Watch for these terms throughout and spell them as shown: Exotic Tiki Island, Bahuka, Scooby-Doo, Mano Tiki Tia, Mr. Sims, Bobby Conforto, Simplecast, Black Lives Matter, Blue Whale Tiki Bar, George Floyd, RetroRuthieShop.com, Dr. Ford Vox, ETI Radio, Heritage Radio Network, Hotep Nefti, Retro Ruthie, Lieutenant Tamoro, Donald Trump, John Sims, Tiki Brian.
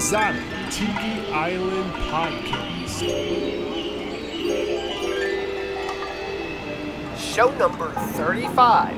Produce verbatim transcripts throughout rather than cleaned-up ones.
Exotic Tiki Island Podcast. Show number thirty-five.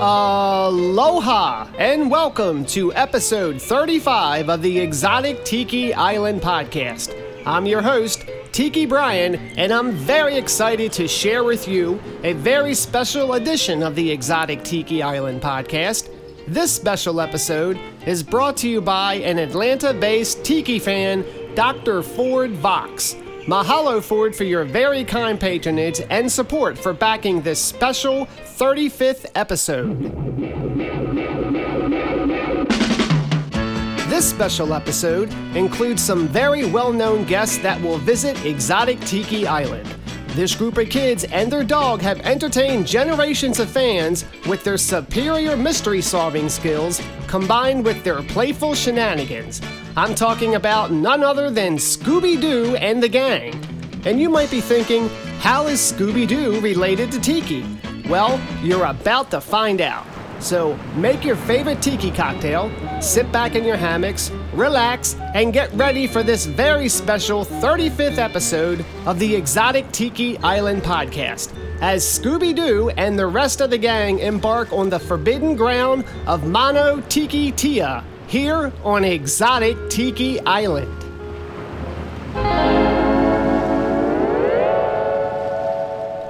Aloha and welcome to episode thirty-five of the Exotic Tiki Island Podcast. I'm your host, Tiki Brian, and I'm very excited to share with you a very special edition of the Exotic Tiki Island Podcast. This special episode is brought to you by an Atlanta-based Tiki fan, Doctor Ford Vox. Mahalo, Ford, for your very kind patronage and support for backing this special thirty-fifth episode. This special episode includes some very well-known guests that will visit Exotic Tiki Island. This group of kids and their dog have entertained generations of fans with their superior mystery-solving skills combined with their playful shenanigans. I'm talking about none other than Scooby-Doo and the gang. And you might be thinking, how is Scooby-Doo related to Tiki? Well, you're about to find out. So make your favorite Tiki cocktail, sit back in your hammocks, relax, and get ready for this very special thirty-fifth episode of the Exotic Tiki Island Podcast, as Scooby-Doo and the rest of the gang embark on the forbidden ground of Mano Tiki Tia, here on Exotic Tiki Island.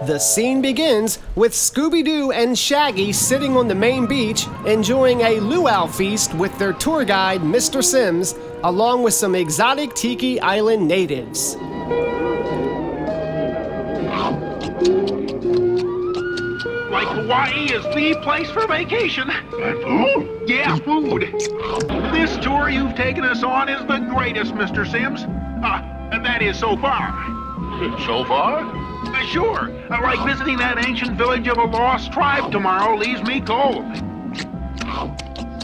The scene begins with Scooby-Doo and Shaggy sitting on the main beach, enjoying a luau feast with their tour guide, Mister Sims, along with some exotic Tiki Island natives. Like Hawaii is the place for vacation. And food? Yeah, food. This tour you've taken us on is the greatest, Mister Sims. Uh, and that is so far. So far? Uh, sure, uh, like visiting that ancient village of a lost tribe tomorrow leaves me cold.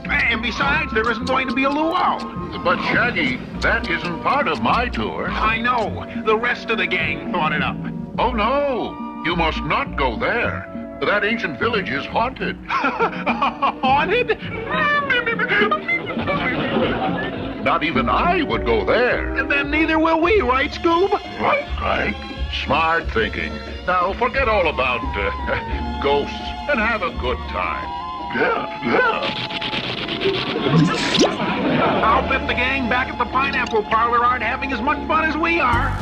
And besides, there isn't going to be a luau. But Shaggy, that isn't part of my tour. I know. The rest of the gang thought it up. Oh no, you must not go there. That ancient village is haunted. Haunted? Not even I would go there. And then neither will we, right, Scoob? Right, right. Smart thinking. Now, forget all about uh, ghosts and have a good time. Yeah, yeah. I'll bet the gang back at the pineapple parlor aren't having as much fun as we are.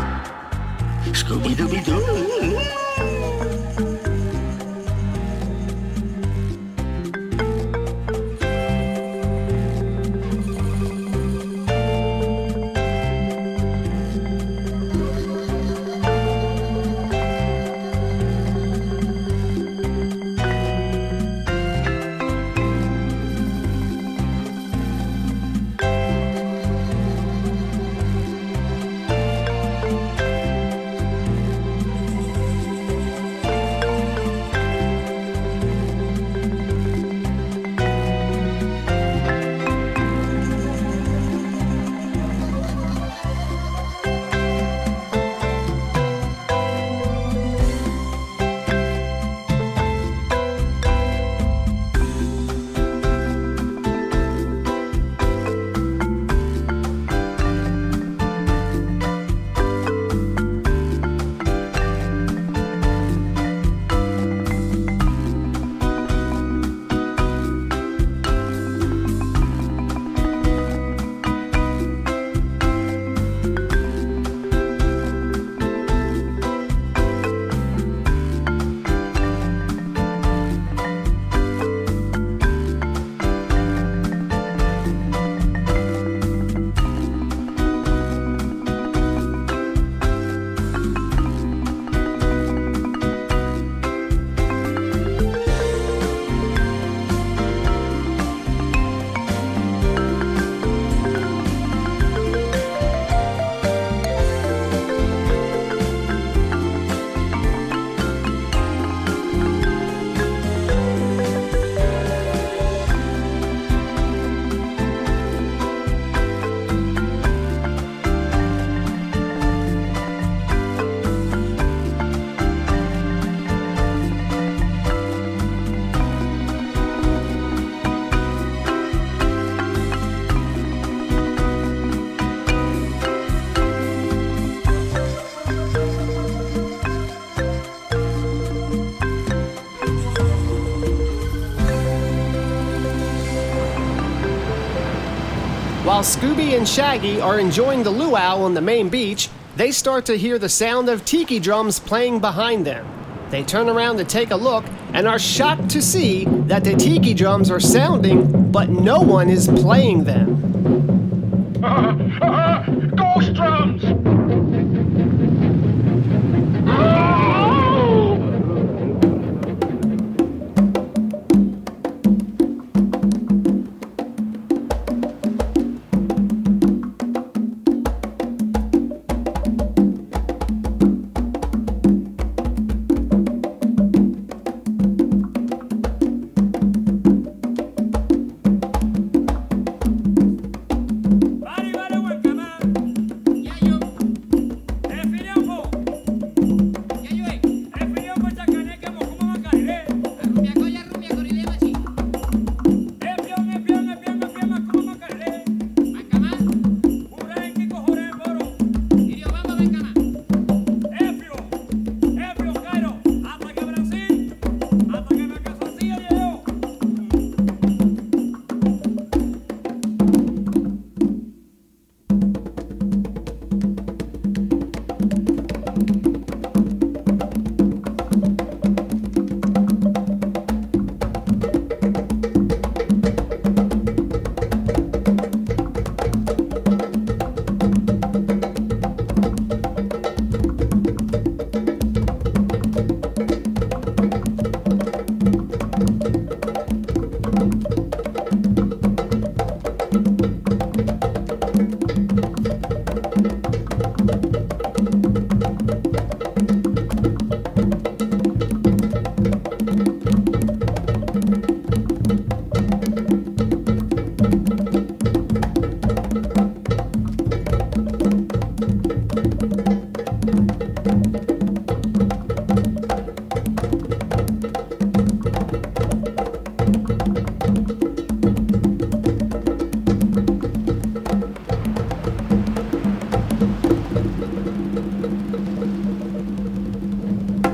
While Scooby and Shaggy are enjoying the luau on the main beach, they start to hear the sound of tiki drums playing behind them. They turn around to take a look and are shocked to see that the tiki drums are sounding, but no one is playing them. Uh, uh, ghost drums!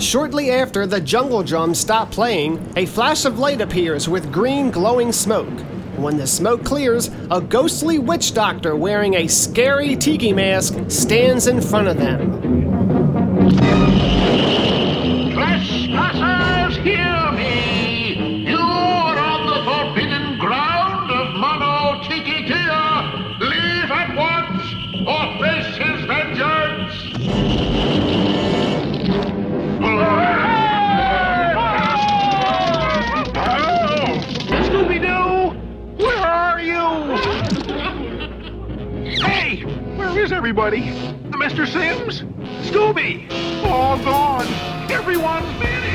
Shortly after the jungle drums stop playing, a flash of light appears with green glowing smoke. When the smoke clears, a ghostly witch doctor wearing a scary tiki mask stands in front of them. Trespassers, hear me! You are on the forbidden ground of Mano Tiki Tia! Leave at once, or face his vengeance! Scooby-Doo, where are you? Hey, where is everybody? Mister Sims? Scooby! All gone. Everyone's vanished.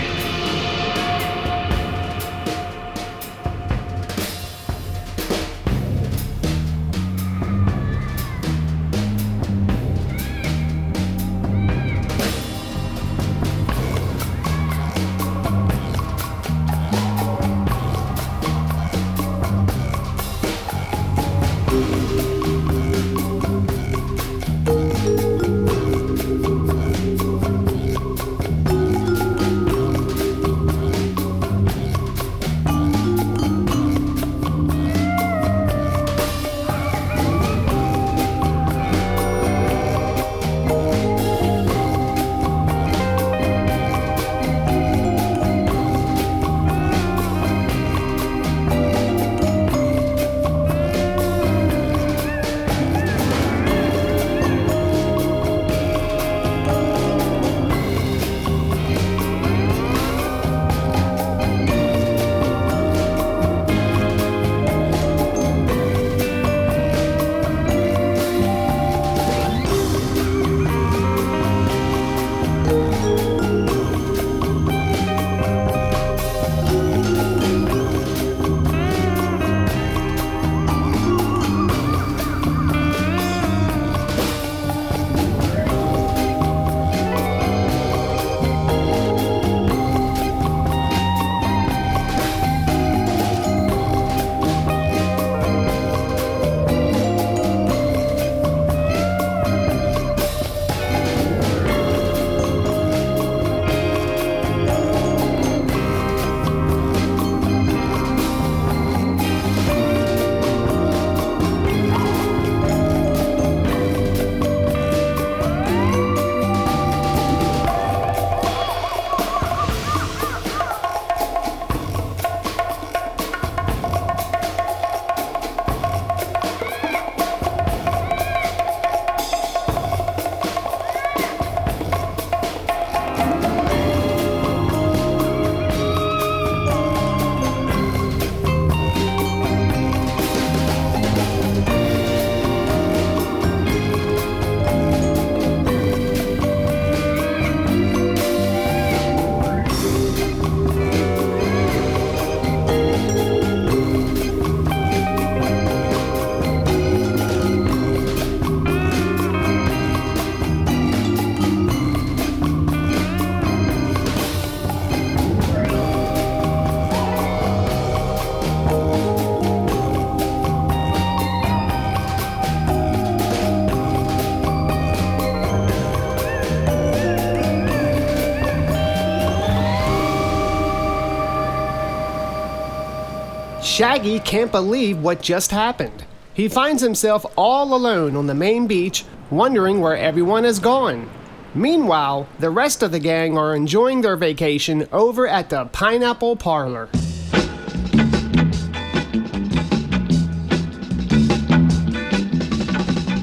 Shaggy can't believe what just happened. He finds himself all alone on the main beach, wondering where everyone has gone. Meanwhile, the rest of the gang are enjoying their vacation over at the Pineapple Parlor.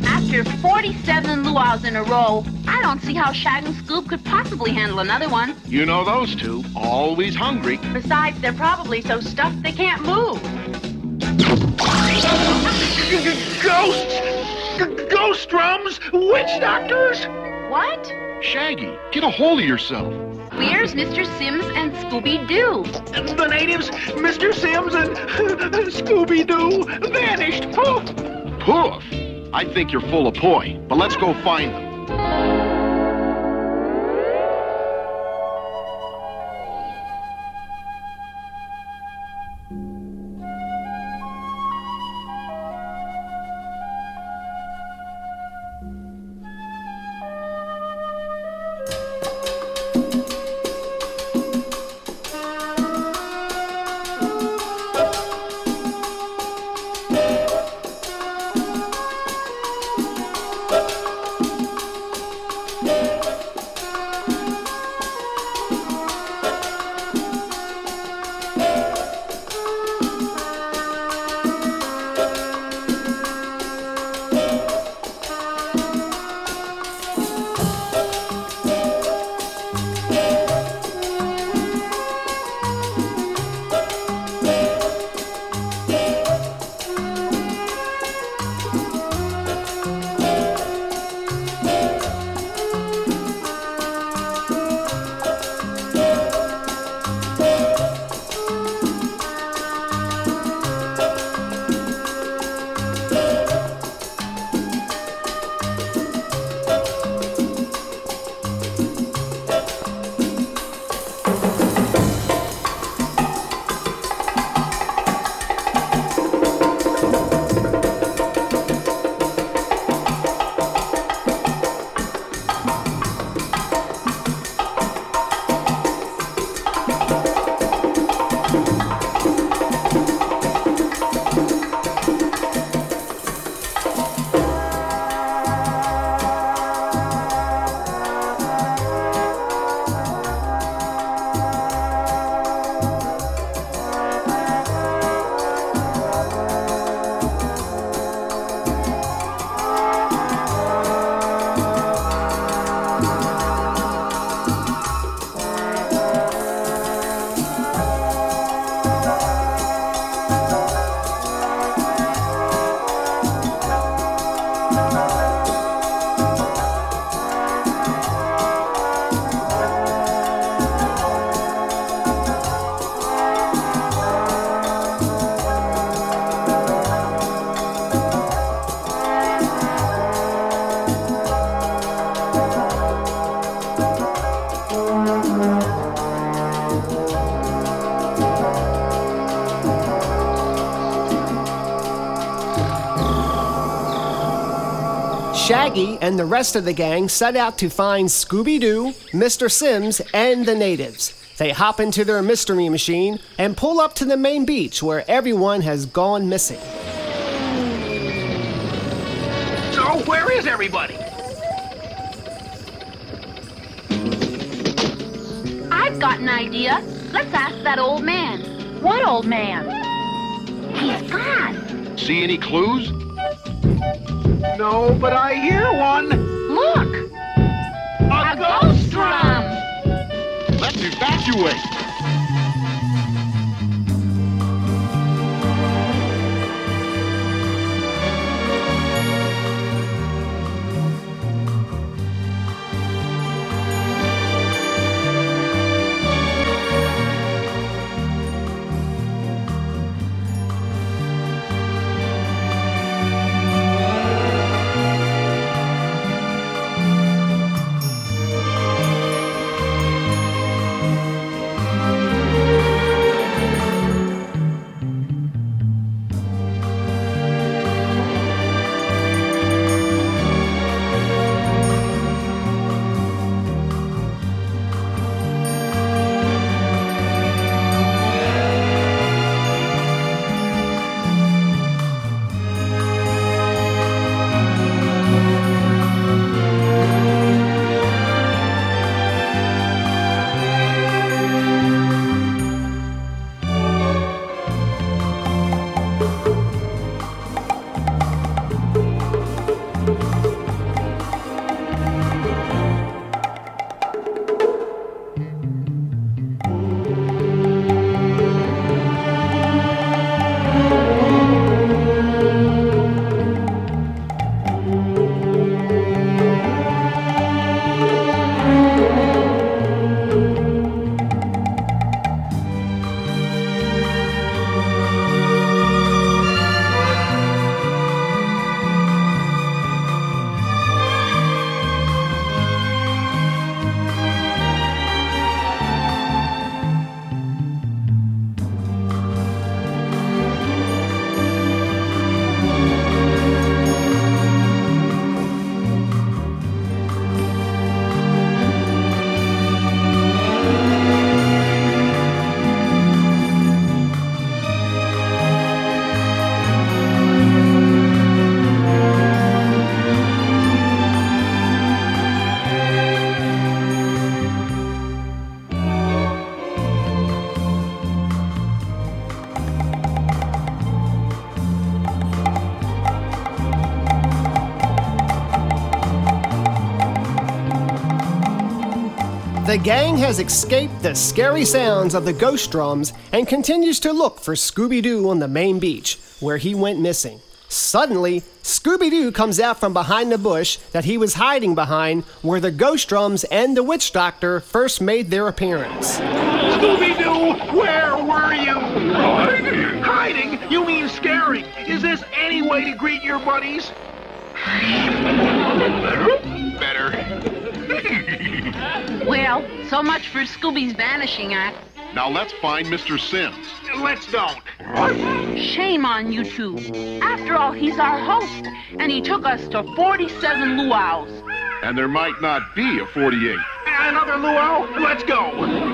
After forty-seven luau's in a row, I don't see how Shag and Scoop could possibly handle another one. You know those two, always hungry. Besides, they're probably so stuffed they can't move. Ghosts! Ghost drums! Witch doctors! What? Shaggy, get a hold of yourself. Where's Mister Sims and Scooby-Doo? The natives, Mister Sims and Scooby-Doo vanished. Poof! Poof? I think you're full of poi, but let's go find them. Shaggy and the rest of the gang set out to find Scooby-Doo, Mister Sims, and the natives. They hop into their mystery machine and pull up to the main beach where everyone has gone missing. So where is everybody? I've got an idea. Let's ask that old man. What old man? He's gone. See any clues? No, but I hear one. Look! A, a ghost drum! Let's evacuate! The gang has escaped the scary sounds of the ghost drums and continues to look for Scooby-Doo on the main beach, where he went missing. Suddenly, Scooby-Doo comes out from behind the bush that he was hiding behind, where the ghost drums and the witch doctor first made their appearance. Scooby-Doo, where were you? Hiding. Hiding? You mean scaring. Is this any way to greet your buddies? Better. Better. Well, so much for Scooby's vanishing act. Now let's find Mister Sims. Let's don't. Shame on you two. After all, he's our host, and he took us to forty-seven luau's. And there might not be a forty-eight. Another luau? Let's go.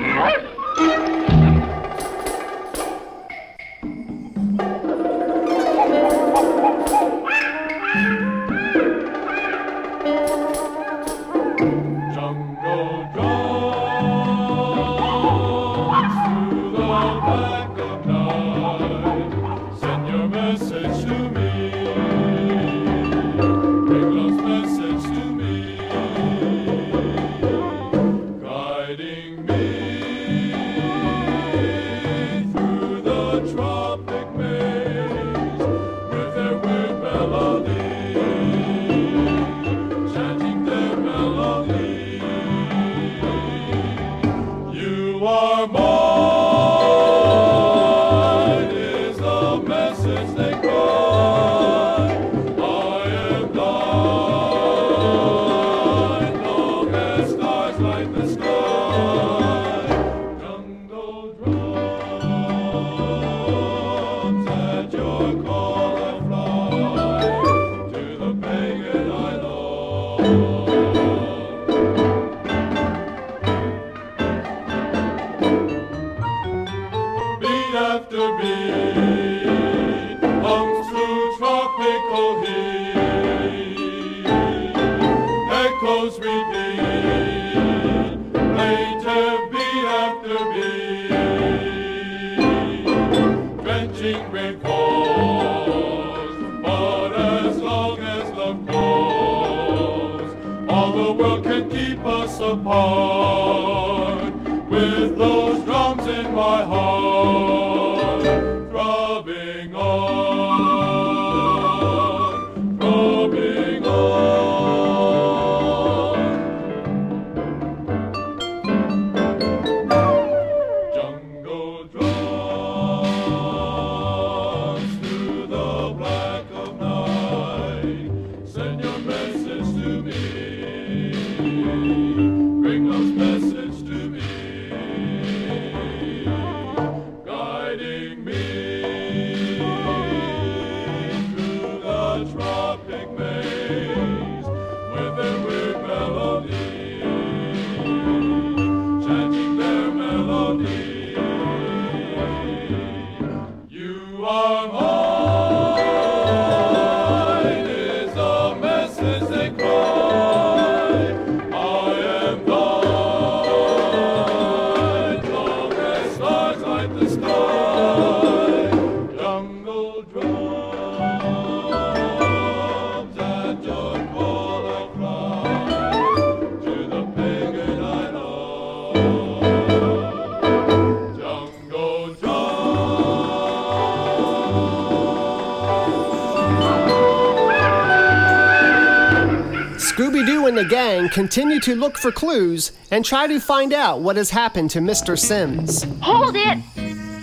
The gang continue to look for clues and try to find out what has happened to Mister Sims. Hold it!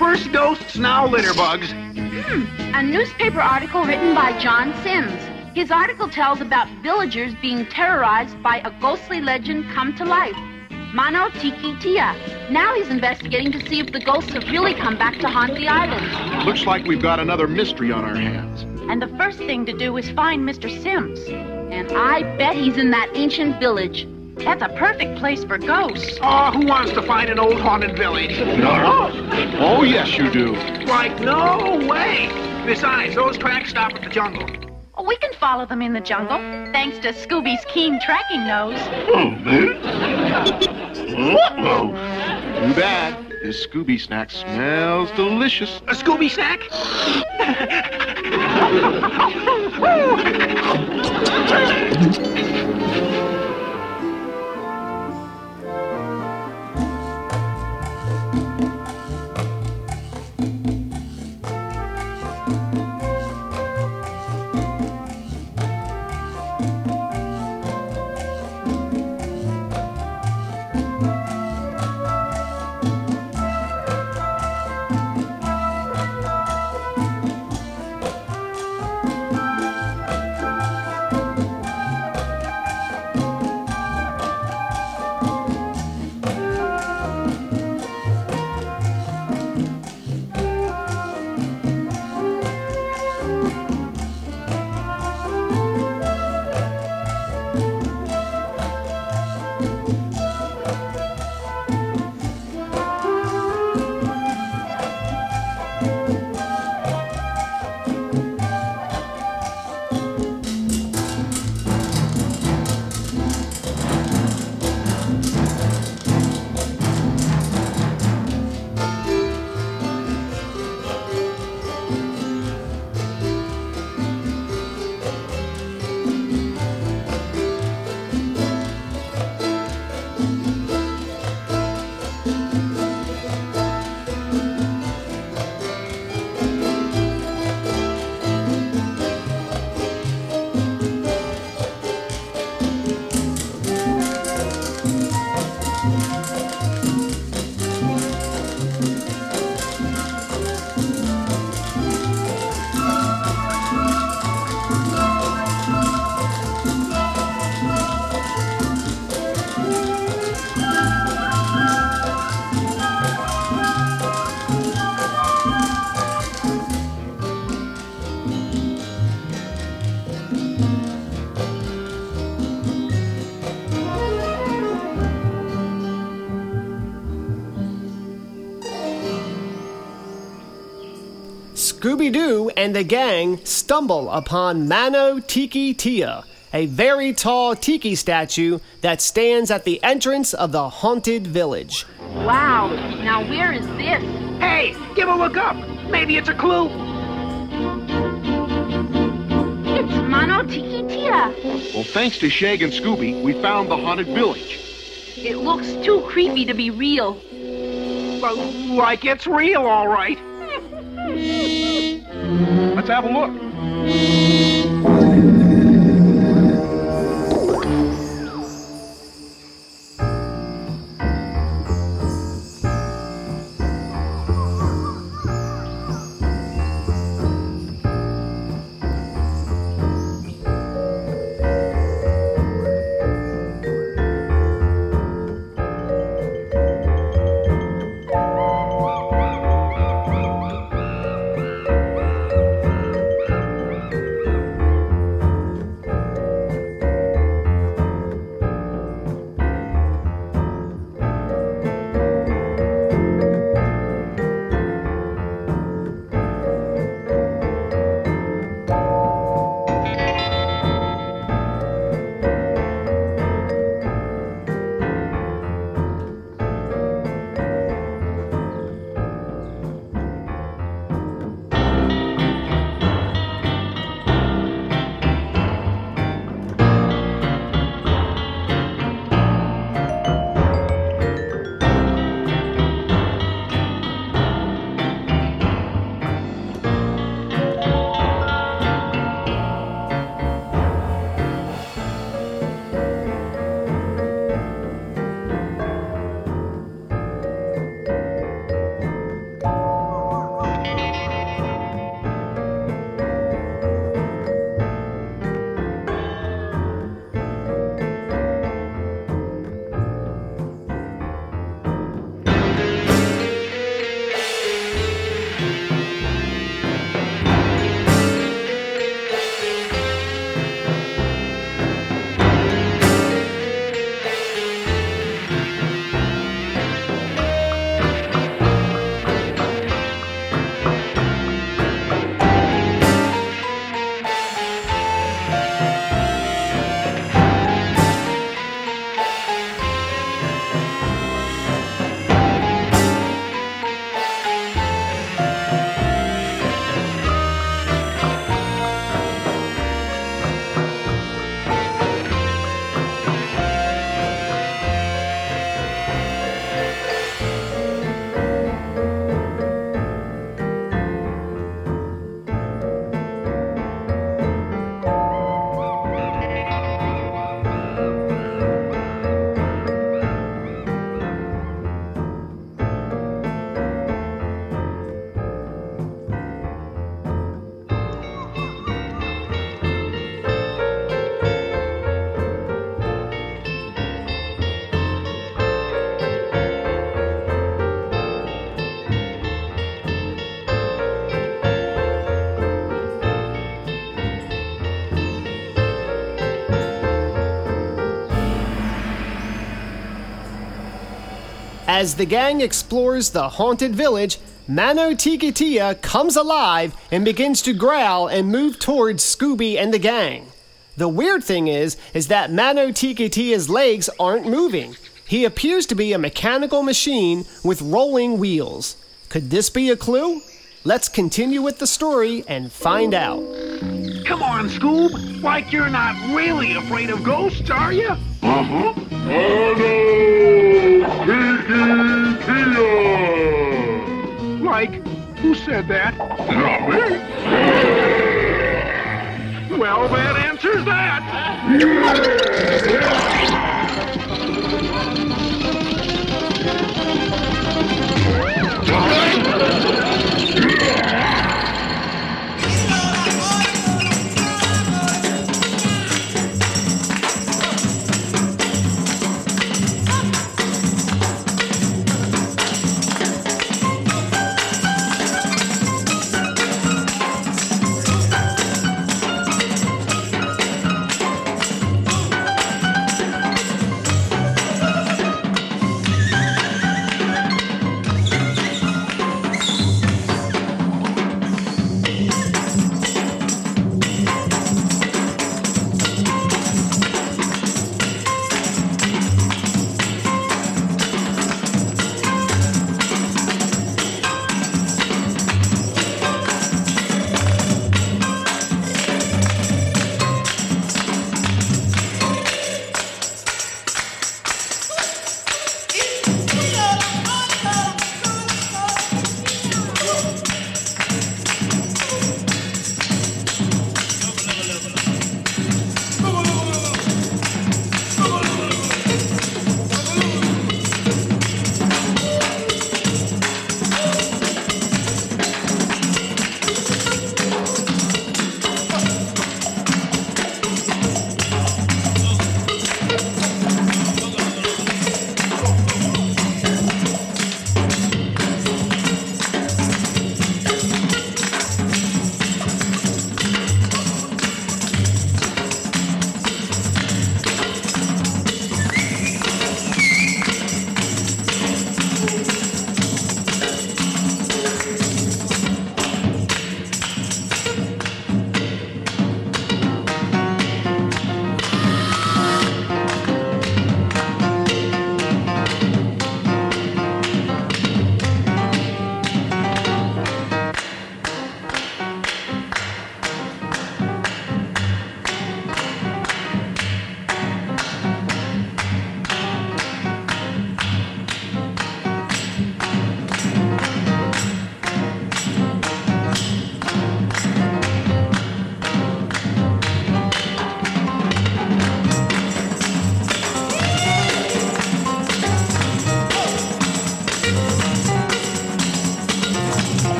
First ghosts, now litter bugs. Mm, a newspaper article written by John Sims. His article tells about villagers being terrorized by a ghostly legend come to life, Mano Tiki Tia. Now he's investigating to see if the ghosts have really come back to haunt the island. Looks like we've got another mystery on our hands. And the first thing to do is find Mister Sims. And I bet he's in that ancient village. That's a perfect place for ghosts. Oh, who wants to find an old haunted village? No. Oh, yes, you do. Like, no way. Besides, those tracks stop at the jungle. Oh, we can follow them in the jungle, thanks to Scooby's keen tracking nose. Oh, man. Uh-oh. Too bad. This Scooby snack smells delicious. A Scooby snack? Scooby-Doo and the gang stumble upon Mano Tiki Tia, a very tall tiki statue that stands at the entrance of the haunted village. Wow, now where is this? Hey, give a look up. Maybe it's a clue. It's Mano Tiki Tia. Well, thanks to Shag and Scooby, we found the haunted village. It looks too creepy to be real. Well, like it's real, all right. Let's have a look. As the gang explores the haunted village, Mano Tiki Tia comes alive and begins to growl and move towards Scooby and the gang. The weird thing is, is that Mano Tiki Tia's legs aren't moving. He appears to be a mechanical machine with rolling wheels. Could this be a clue? Let's continue with the story and find out. Come on, Scoob. Like you're not really afraid of ghosts, are you? Uh-huh. Oh, no. Like, who said that? Not me. Well, that answers that.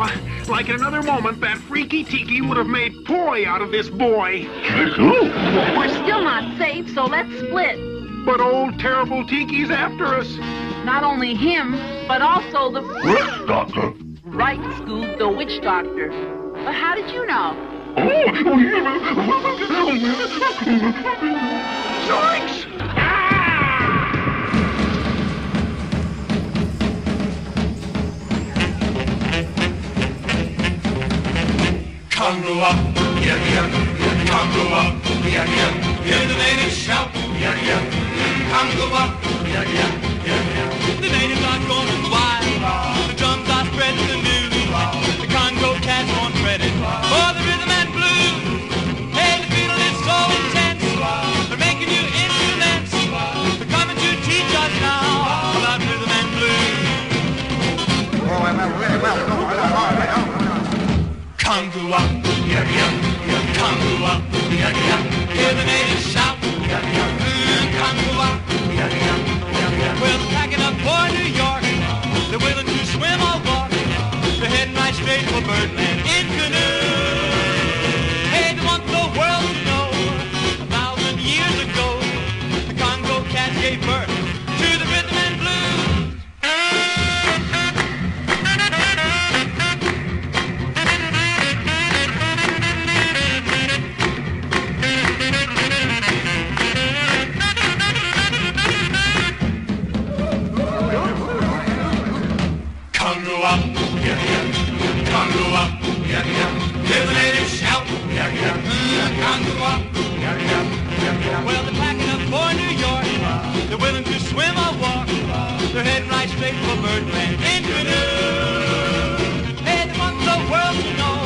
Elma. Like in another moment, that freaky Tiki would have made poi out of this boy. We're still not safe, so let's split. But old terrible Tiki's after us. Not only him, but also the... Witch doctor. Right, Scoob, the witch doctor. But how did you know? Oh, Zoinks! Kangaroo, yeah, yeah, kangaroo, yeah, yeah. Hear the natives shout, yeah, yeah. Kangaroo, yeah, yeah, yeah, yeah. The natives are going wild. The drums are spreading the news. The Congo cats on credit for the rhythm and blues. Hey, the fiddle is so intense. They're making new instruments. They're coming to teach us now about rhythm and blues. Oh, I'm really well. Oh, I'm really well. Congo up, yeah, yeah, yeah. Congo up, yeah, yeah. Hear the natives shout, yeah, yeah. Congo up, yeah, yeah, yeah, yeah. Well, packing up for New York. They're willing to swim or walk. They're heading right straight for Birdland in canoe. Hey, they want the world to know. A thousand years ago, the Congo cat gave birth. Well, they're packing up for New York. They're willing to swim or walk. They're heading right straight for Birdland in canoe. Hey, they want the world to know.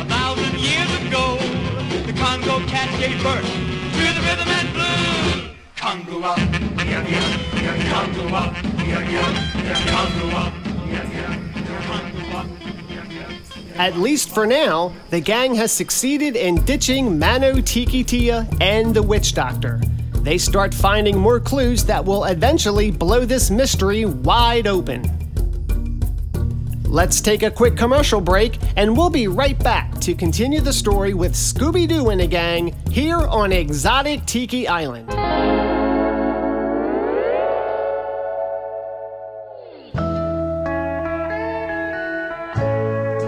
A thousand years ago, the Congo cat gave birth to the rhythm and blues. Congo up, yeah, yeah, yeah. Congo up, yeah, yeah, yeah. Congo up, yeah, yeah. Congo up, yeah, yeah. At least for now, the gang has succeeded in ditching Mano Tiki Tia and the Witch Doctor. They start finding more clues that will eventually blow this mystery wide open. Let's take a quick commercial break, and we'll be right back to continue the story with Scooby-Doo and the gang here on Exotic Tiki Island.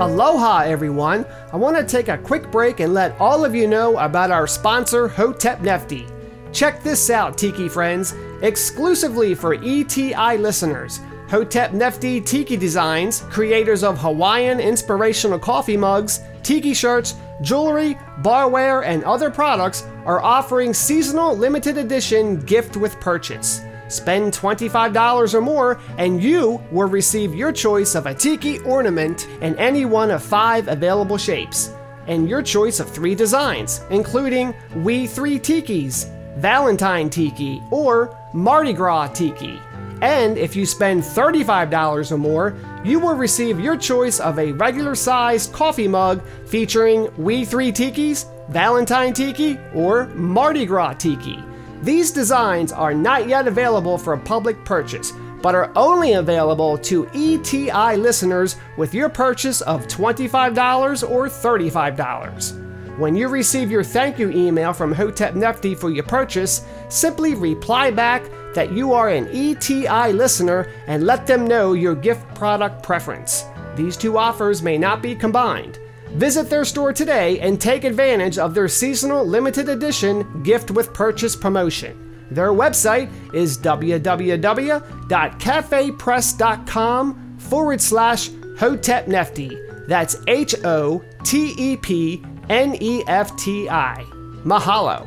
Aloha, everyone. I want to take a quick break and let all of you know about our sponsor, Hotep Nefti. Check this out, Tiki friends. Exclusively for E T I listeners, Hotep Nefti Tiki Designs, creators of Hawaiian inspirational coffee mugs, tiki shirts, jewelry, barware, and other products, are offering seasonal limited edition gift with purchase. Spend twenty-five dollars or more, and you will receive your choice of a tiki ornament in any one of five available shapes, and your choice of three designs, including We Three Tikis, Valentine Tiki, or Mardi Gras Tiki. And if you spend thirty-five dollars or more, you will receive your choice of a regular-sized coffee mug featuring We Three Tikis, Valentine Tiki, or Mardi Gras Tiki. These designs are not yet available for public purchase, but are only available to E T I listeners with your purchase of twenty-five dollars or thirty-five dollars. When you receive your thank you email from Hotep Nefti for your purchase, simply reply back that you are an E T I listener and let them know your gift product preference. These two offers may not be combined. Visit their store today and take advantage of their seasonal limited edition gift with purchase promotion. Their website is www.cafepress.com forward slash Hotep Nefti. That's H O T E P N E F T I. Mahalo.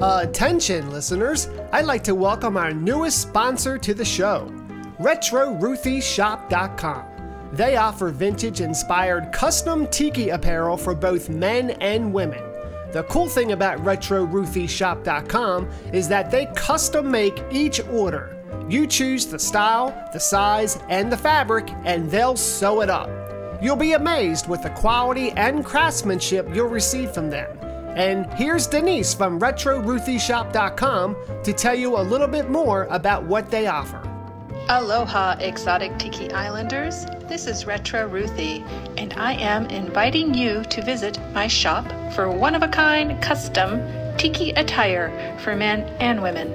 Attention, listeners. I'd like to welcome our newest sponsor to the show, Retro Ruthie Shop dot com. They offer vintage-inspired custom tiki apparel for both men and women. The cool thing about Retro Ruthie Shop dot com is that they custom make each order. You choose the style, the size, and the fabric, and they'll sew it up. You'll be amazed with the quality and craftsmanship you'll receive from them. And here's Denise from Retro Ruthie Shop dot com to tell you a little bit more about what they offer. Aloha, Exotic Tiki Islanders. This is Retro Ruthie, and I am inviting you to visit my shop for one-of-a-kind custom tiki attire for men and women.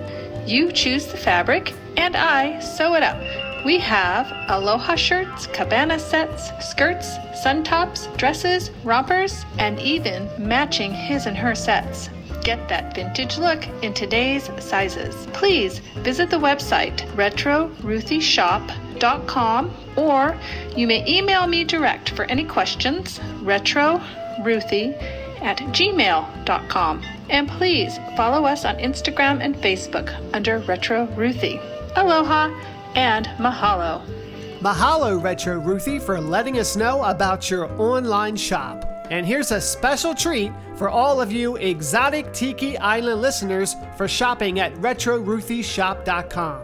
You choose the fabric, and I sew it up. We have aloha shirts, cabana sets, skirts, sun tops, dresses, rompers, and even matching his and her sets. Get that vintage look in today's sizes. Please visit the website Retro Ruthie Shop dot com, or you may email me direct for any questions, retroruthie at gmail dot com. And please follow us on Instagram and Facebook under Retro Ruthie. Aloha and mahalo. Mahalo, Retro Ruthie, for letting us know about your online shop. And here's a special treat for all of you Exotic Tiki Island listeners for shopping at Retro Ruthie Shop dot com.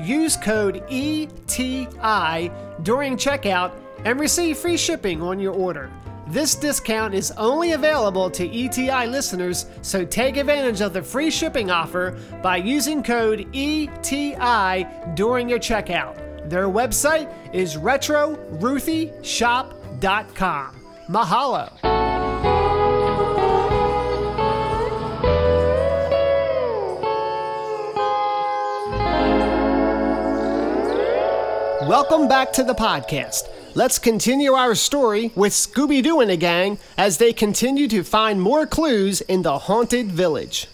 Use code E T I during checkout and receive free shipping on your order. This discount is only available to E T I listeners, so take advantage of the free shipping offer by using code E T I during your checkout. Their website is Retro Ruthie Shop dot com. Mahalo. Welcome back to the podcast. Let's continue our story with Scooby-Doo and the gang as they continue to find more clues in the haunted village.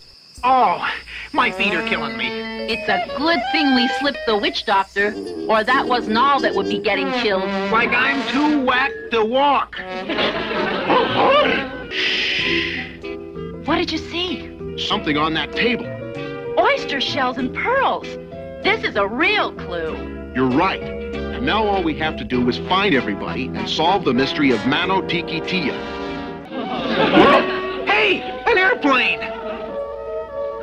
Oh, my feet are killing me. It's a good thing we slipped the witch doctor, or that wasn't all that would be getting chilled. Like I'm too whacked to walk. What did you see? Something on that table. Oyster shells and pearls. This is a real clue. You're right. And now all we have to do is find everybody and solve the mystery of Mano Tiki Tia. Hey, an airplane!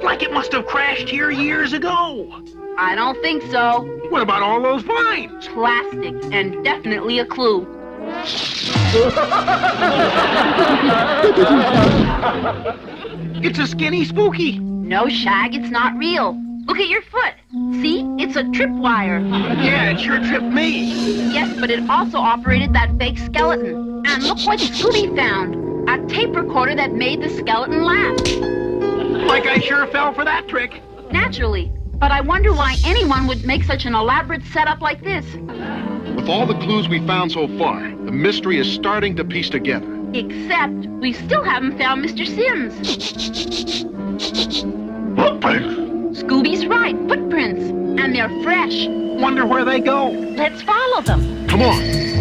Like it must have crashed here years ago. I don't think so. What about all those vines? Plastic, and definitely a clue. It's a skinny spooky. No, Shag, it's not real. Look at your foot. See? It's a tripwire. Yeah, it sure tripped me. Yes, but it also operated that fake skeleton. And look what Scooby found. A tape recorder that made the skeleton laugh. Like I sure fell for that trick. Naturally, but I wonder why anyone would make such an elaborate setup like this. With all the clues we found so far, the mystery is starting to piece together. Except we still haven't found Mister Sims. Footprints. Scooby's right, footprints, and they're fresh. Wonder where they go. Let's follow them. Come on.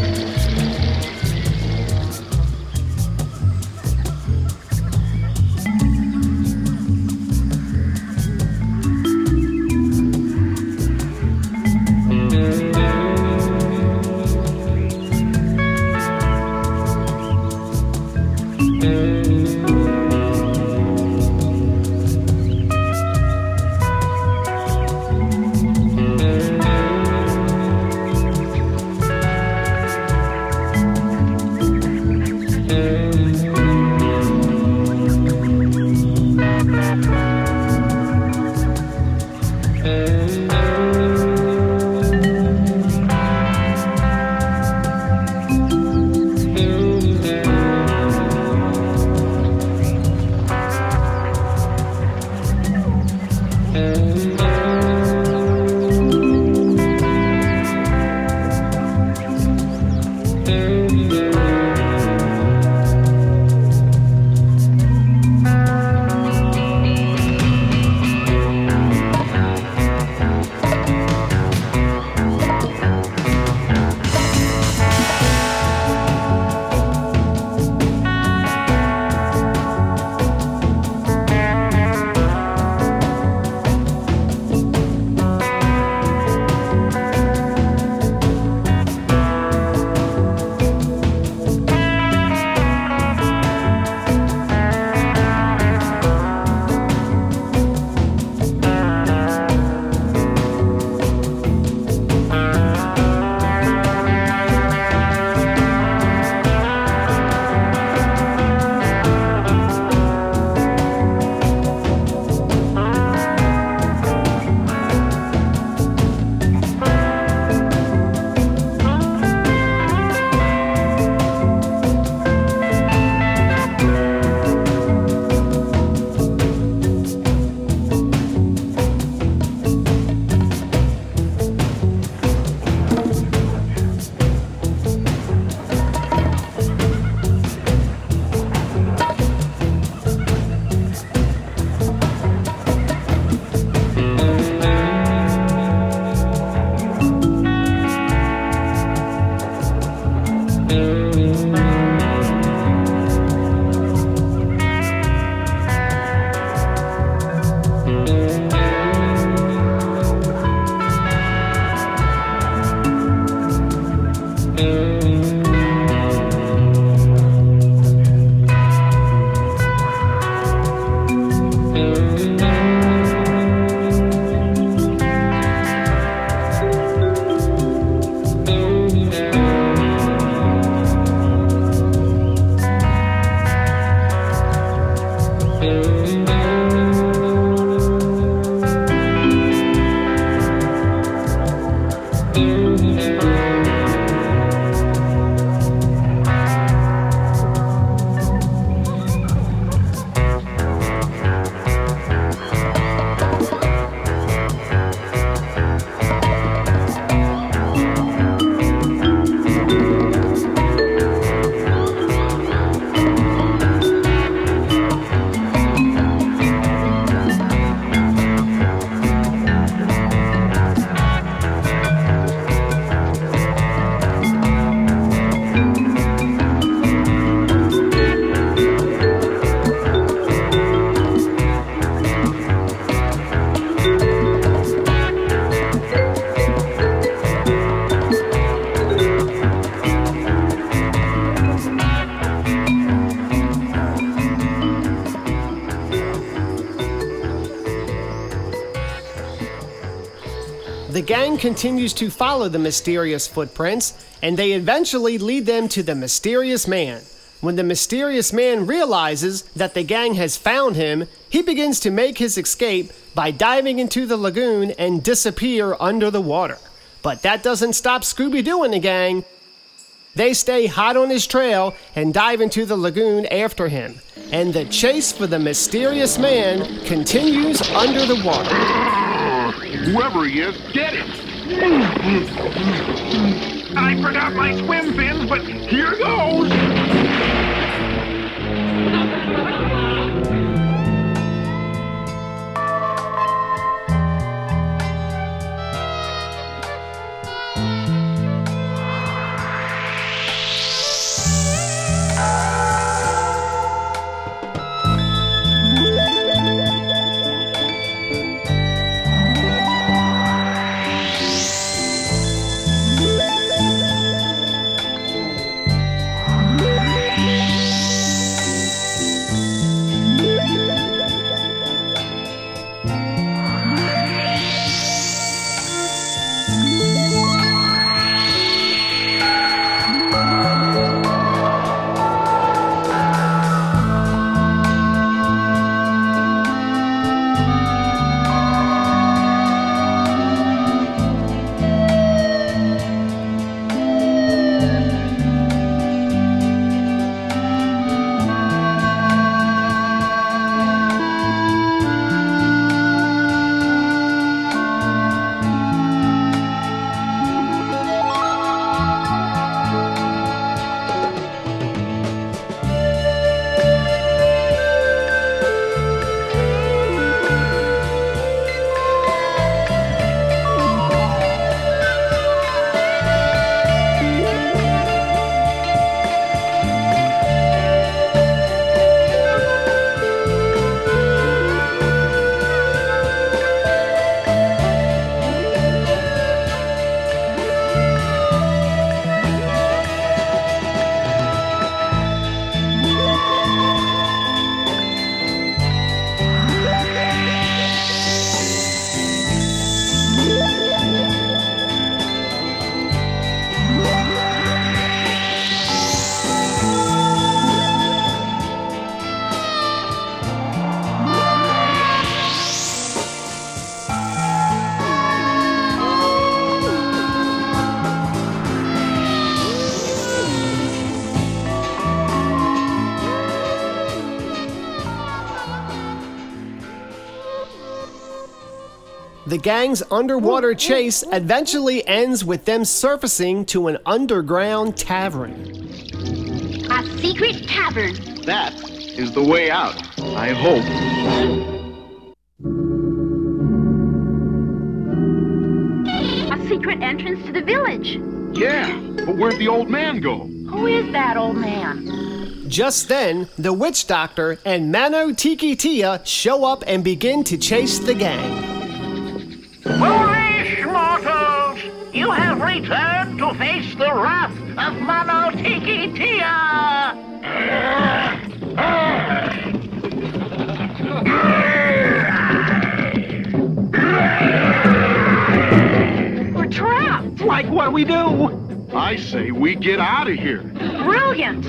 The gang continues to follow the mysterious footprints, and they eventually lead them to the mysterious man. When the mysterious man realizes that the gang has found him, he begins to make his escape by diving into the lagoon and disappear under the water. But that doesn't stop Scooby-Doo and the gang. They stay hot on his trail and dive into the lagoon after him. And the chase for the mysterious man continues under the water. Whoever he is, get him! I forgot my swim fins, but here goes! The gang's underwater chase eventually ends with them surfacing to an underground tavern. A secret tavern. That is the way out, I hope. A secret entrance to the village. Yeah, but where'd the old man go? Who is that old man? Just then, the witch doctor and Mano Tiki Tia show up and begin to chase the gang. Foolish mortals! You have returned to face the wrath of Mano Tiki Tia! We're trapped! Like what we do? I say we get out of here. Brilliant!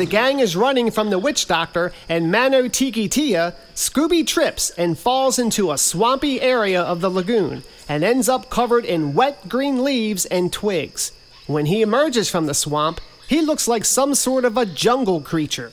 the gang is running from the witch doctor and Mano Tiki Tia, Scooby trips and falls into a swampy area of the lagoon and ends up covered in wet green leaves and twigs. When he emerges from the swamp, he looks like some sort of a jungle creature.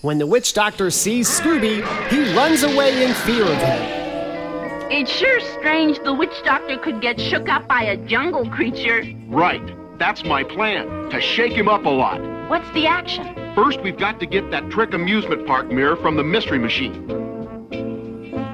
When the witch doctor sees Scooby, he runs away in fear of him. It's sure strange the witch doctor could get shook up by a jungle creature. Right. That's my plan, to shake him up a lot. What's the action? First, we've got to get that trick amusement park mirror from the mystery machine.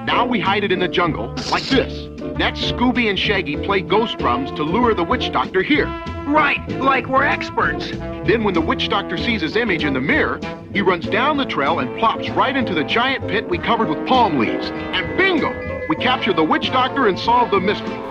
Now we hide it in the jungle, like this. Next, Scooby and Shaggy play ghost drums to lure the witch doctor here. Right, like we're experts. Then when the witch doctor sees his image in the mirror, he runs down the trail and plops right into the giant pit we covered with palm leaves. And bingo! We capture the witch doctor and solve the mystery.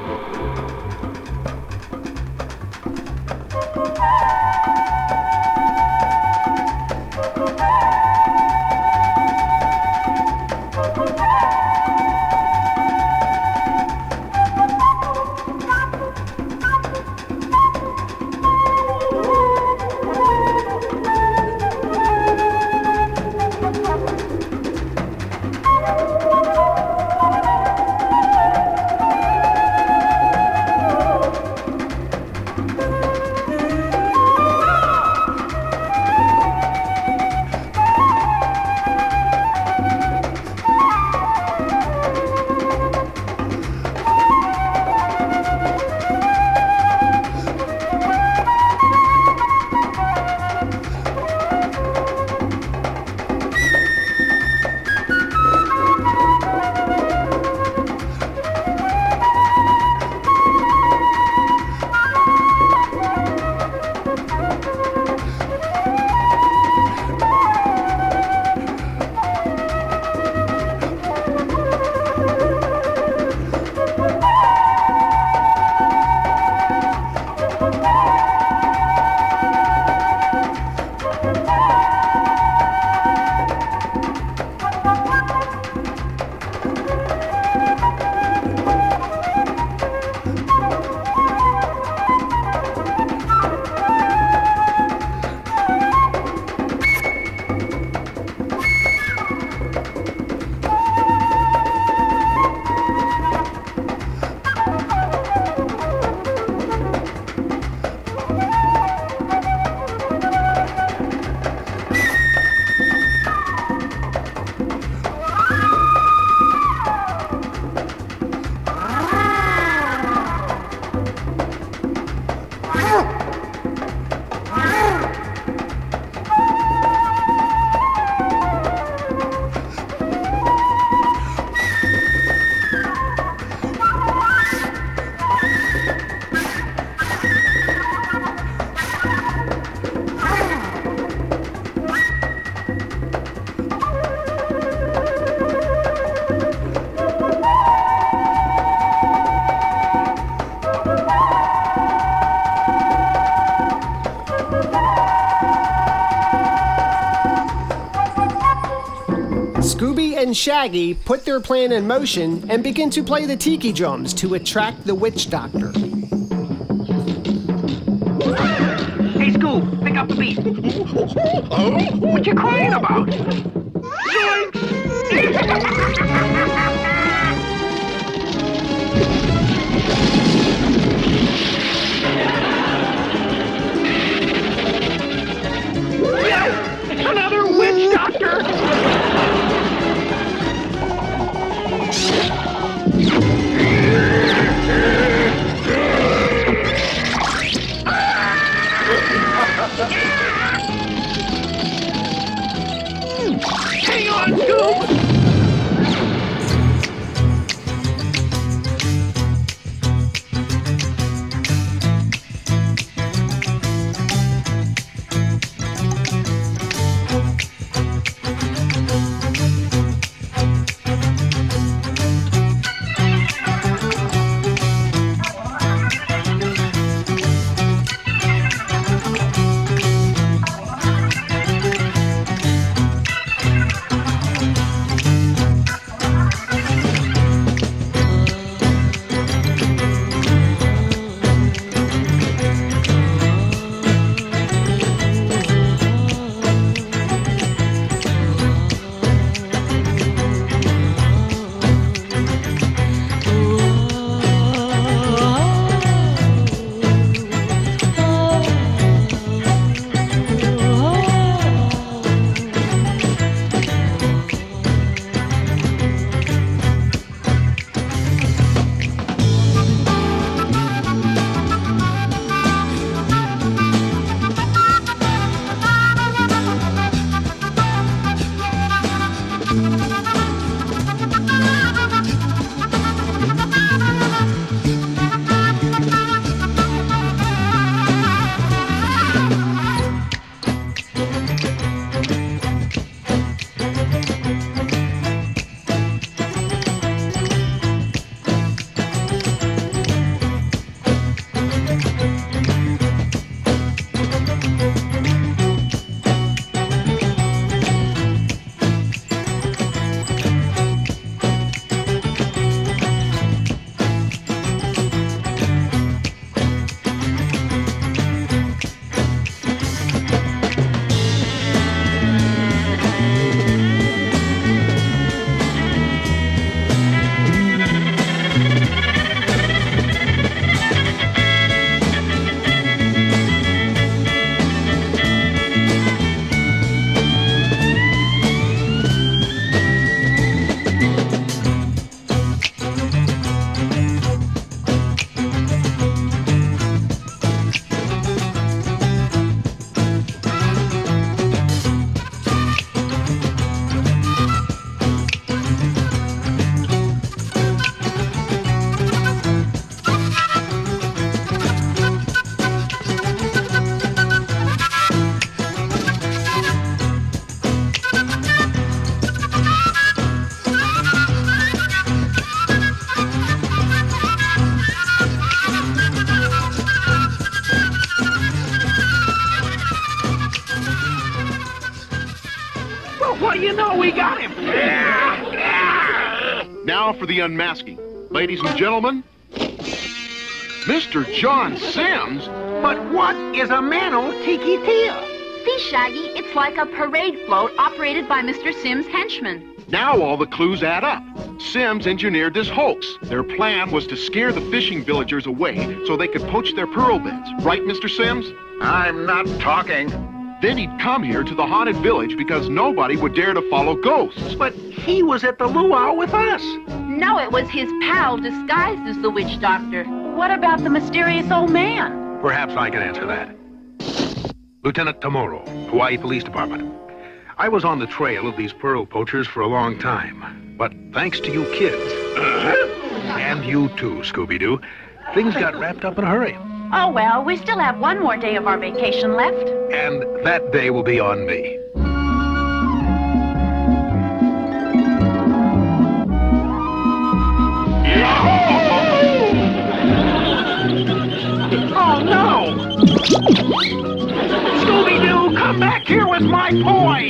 And Shaggy put their plan in motion and begin to play the tiki drums to attract the witch doctor. Hey, Scoob, pick up the beat. What you crying about? Another witch doctor! Hang on, Scoob! you know we got him. Now for the unmasking. Ladies and gentlemen, Mister John Sims. But what is a Mano Tiki Tia? See, Shaggy, it's like a parade float operated by Mister Sims' henchmen. Now all the clues add up. Sims engineered this hoax. Their plan was to scare the fishing villagers away so they could poach their pearl beds. Right, Mister Sims? I'm not talking. Then he'd come here to the haunted village because nobody would dare to follow ghosts. But he was at the luau with us. No, it was his pal disguised as the witch doctor. What about the mysterious old man? Perhaps I can answer that. Lieutenant Tamoro, Hawaii Police Department. I was on the trail of these pearl poachers for a long time, but thanks to you kids, and you too, Scooby-Doo, things got wrapped up in a hurry. Oh, well, we still have one more day of our vacation left. And that day will be on me. Oh, no! Scooby-Doo, come back here with my toy!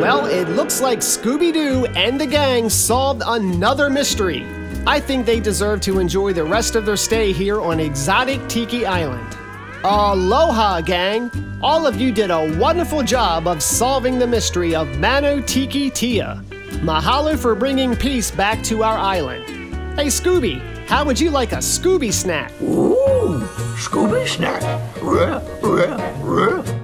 Well, it looks like Scooby-Doo and the gang solved another mystery. I think they deserve to enjoy the rest of their stay here on Exotic Tiki Island. Aloha, gang! All of you did a wonderful job of solving the mystery of Mano Tiki Tia. Mahalo for bringing peace back to our island. Hey, Scooby, how would you like a Scooby snack? Ooh, Scooby snack. Ruh, ruh, ruh.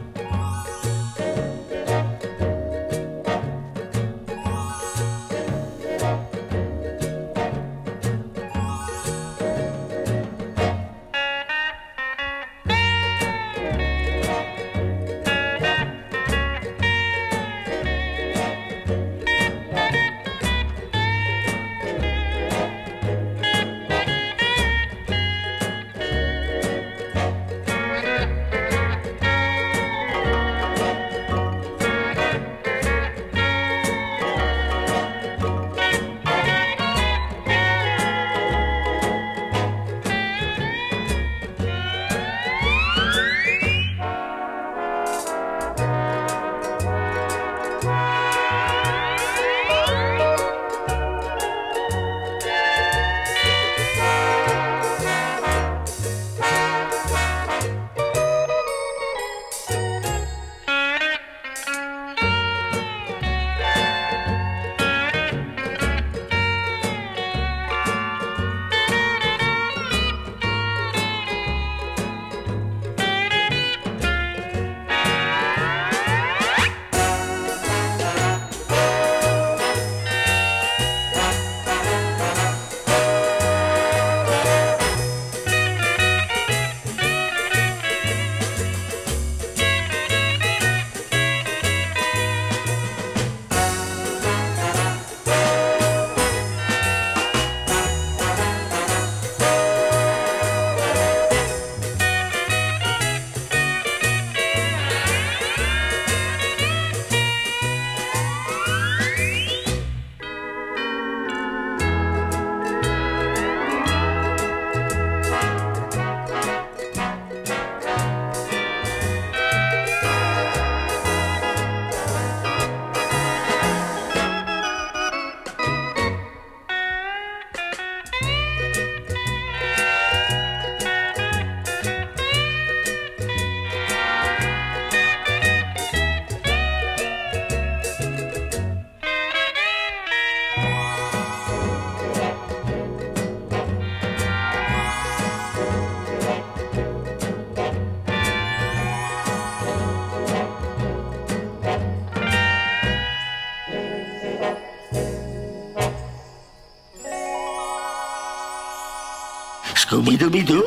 Scooby-Dooby-Doo!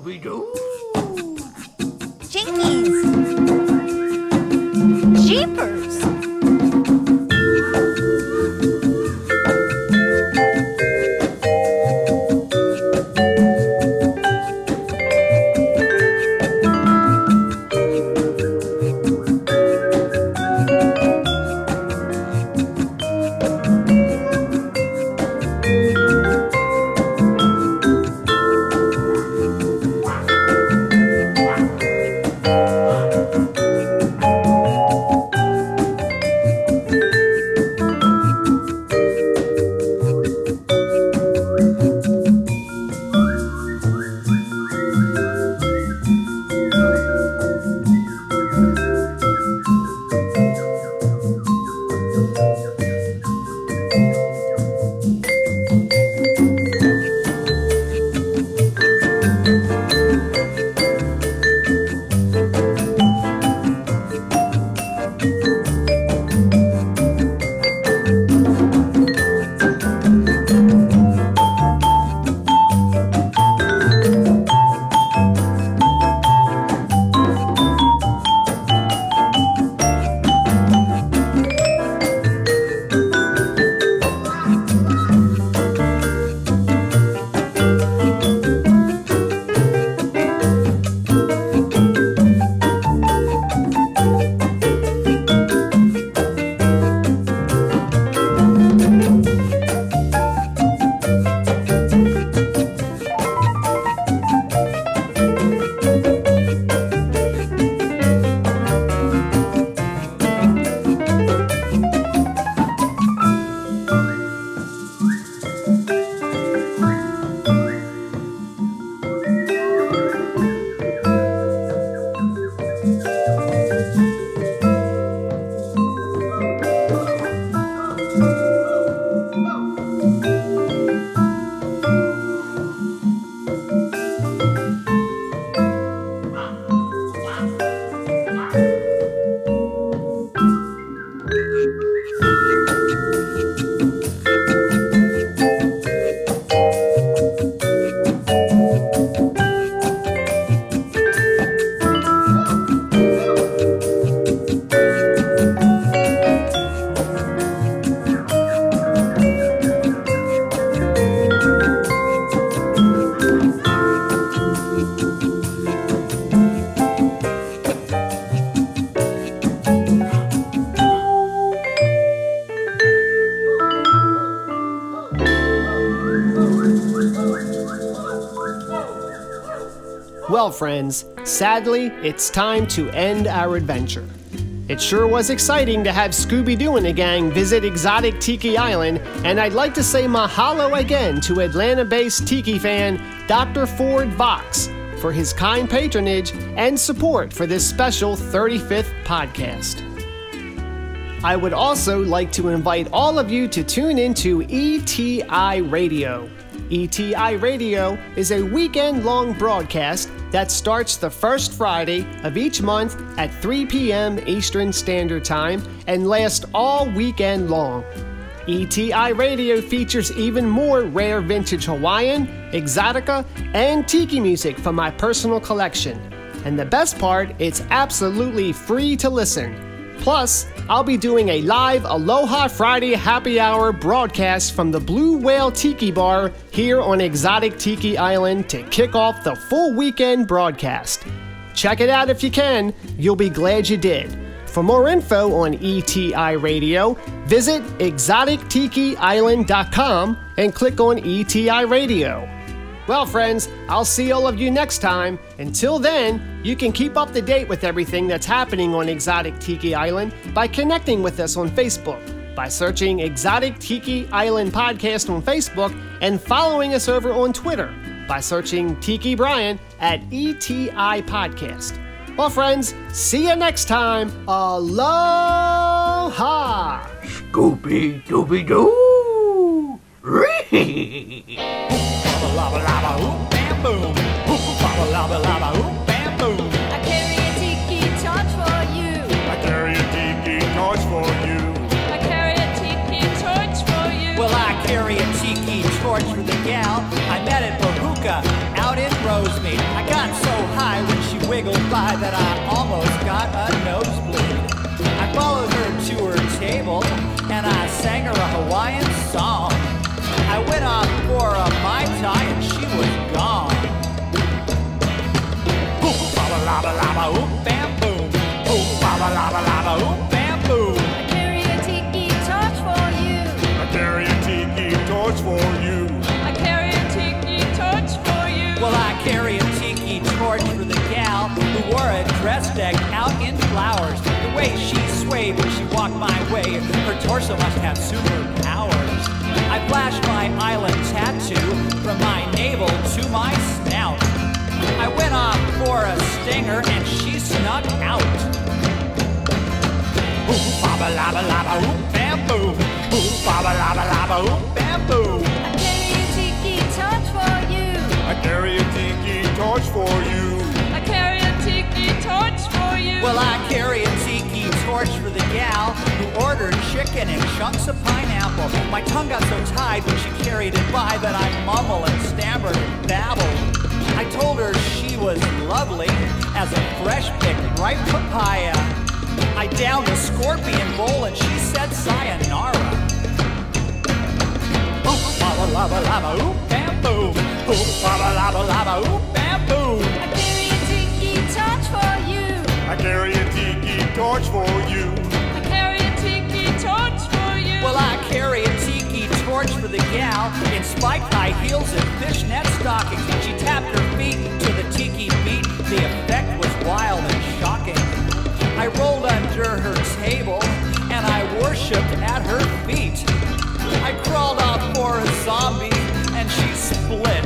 Scooby-Doo. Jinkies. Jeepers. Well, friends, sadly, it's time to end our adventure. It sure was exciting to have Scooby-Doo and the gang visit Exotic Tiki Island, and I'd like to say mahalo again to Atlanta-based Tiki fan Doctor Ford Vox for his kind patronage and support for this special thirty-fifth podcast. I would also like to invite all of you to tune into E T I Radio. E T I Radio is a weekend-long broadcast that starts the first Friday of each month at three p.m. Eastern Standard Time and lasts all weekend long. E T I Radio features even more rare vintage Hawaiian, exotica, and tiki music from my personal collection. And the best part, it's absolutely free to listen. Plus, I'll be doing a live Aloha Friday happy hour broadcast from the Blue Whale Tiki Bar here on Exotic Tiki Island to kick off the full weekend broadcast. Check it out if you can. You'll be glad you did. For more info on E T I Radio, visit exotic tiki island dot com and click on E T I Radio. Well, friends, I'll see all of you next time. Until then, you can keep up to date with everything that's happening on Exotic Tiki Island by connecting with us on Facebook, by searching Exotic Tiki Island Podcast on Facebook, and following us over on Twitter by searching Tiki Brian at E T I Podcast. Well, friends, see you next time. Aloha! Scooby-Dooby-Doo! Lava, lava, oop, bam, boom. Oop, lava, lava, lava, oop, bam, boom. I carry a tiki torch for you. I carry a tiki torch for you. I carry a tiki torch for you. Well, I carry a tiki torch for the gal I met at Bahuka out in Rosemead. I got got so high when she wiggled by that I almost got a nosebleed. I followed her to her table and I sang her a Hawaiian song. I went off for a Mai Tai and she was gone. Ooh, baba laba laba, ooh, bam, boom. Ooh, baba laba laba, ooh, bam, boom. I carry a tiki torch for you. I carry a tiki torch for you. I carry a tiki torch for you. Well, I carry a tiki torch for the gal who wore a dress decked out in flowers. The way she swayed when she walked my way, her torso must have superpowers. I flashed my island tattoo from my navel to my snout. I went off for a stinger and she snuck out. Ooh, baba laba laba, ooh, bamboo. Ooh, baba laba laba, ooh, bamboo. I carry a tiki torch for you. I carry a tiki torch for you. I carry a tiki torch for you. Well, I carry a tiki torch for the gal who ordered chicken and chunks of pineapple. My tongue got so tied when she carried it by that I mumble and stammered and babble. I told her she was lovely as a fresh-picked ripe papaya. I downed a scorpion bowl and she said sayonara. Ooh, baba laba laba, ooh, bamboo. Ooh, baba laba laba, ooh, bamboo. I carry a tiki torch for you. I carry a tiki torch for you. I carry a tiki torch for you. Well, I carry a tiki torch for the gal in spiked high heels and fishnet stockings. She tapped her feet to the tiki beat. The effect was wild and shocking. I rolled under her table and I worshipped at her feet. I crawled off for a zombie and she split.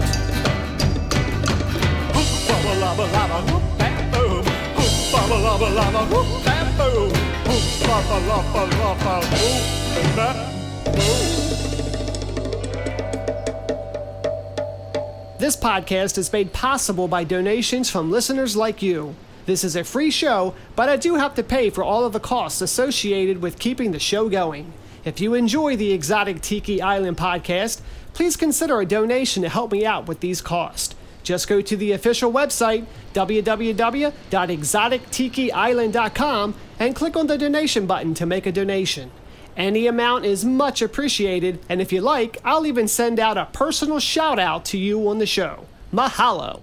Ooh, baba laba laba, whoop, bam, boom. Ooh, baba laba laba, whoop, bam, boom. Ooh, baba laba laba, whoop, bam, boom. This podcast is made possible by donations from listeners like you. This is a free show, but I do have to pay for all of the costs associated with keeping the show going. If you enjoy the Exotic Tiki Island podcast, please consider a donation to help me out with these costs. Just go to the official website, w w w dot exotic tiki island dot com, and click on the donation button to make a donation. Any amount is much appreciated, and if you like, I'll even send out a personal shout out to you on the show. Mahalo!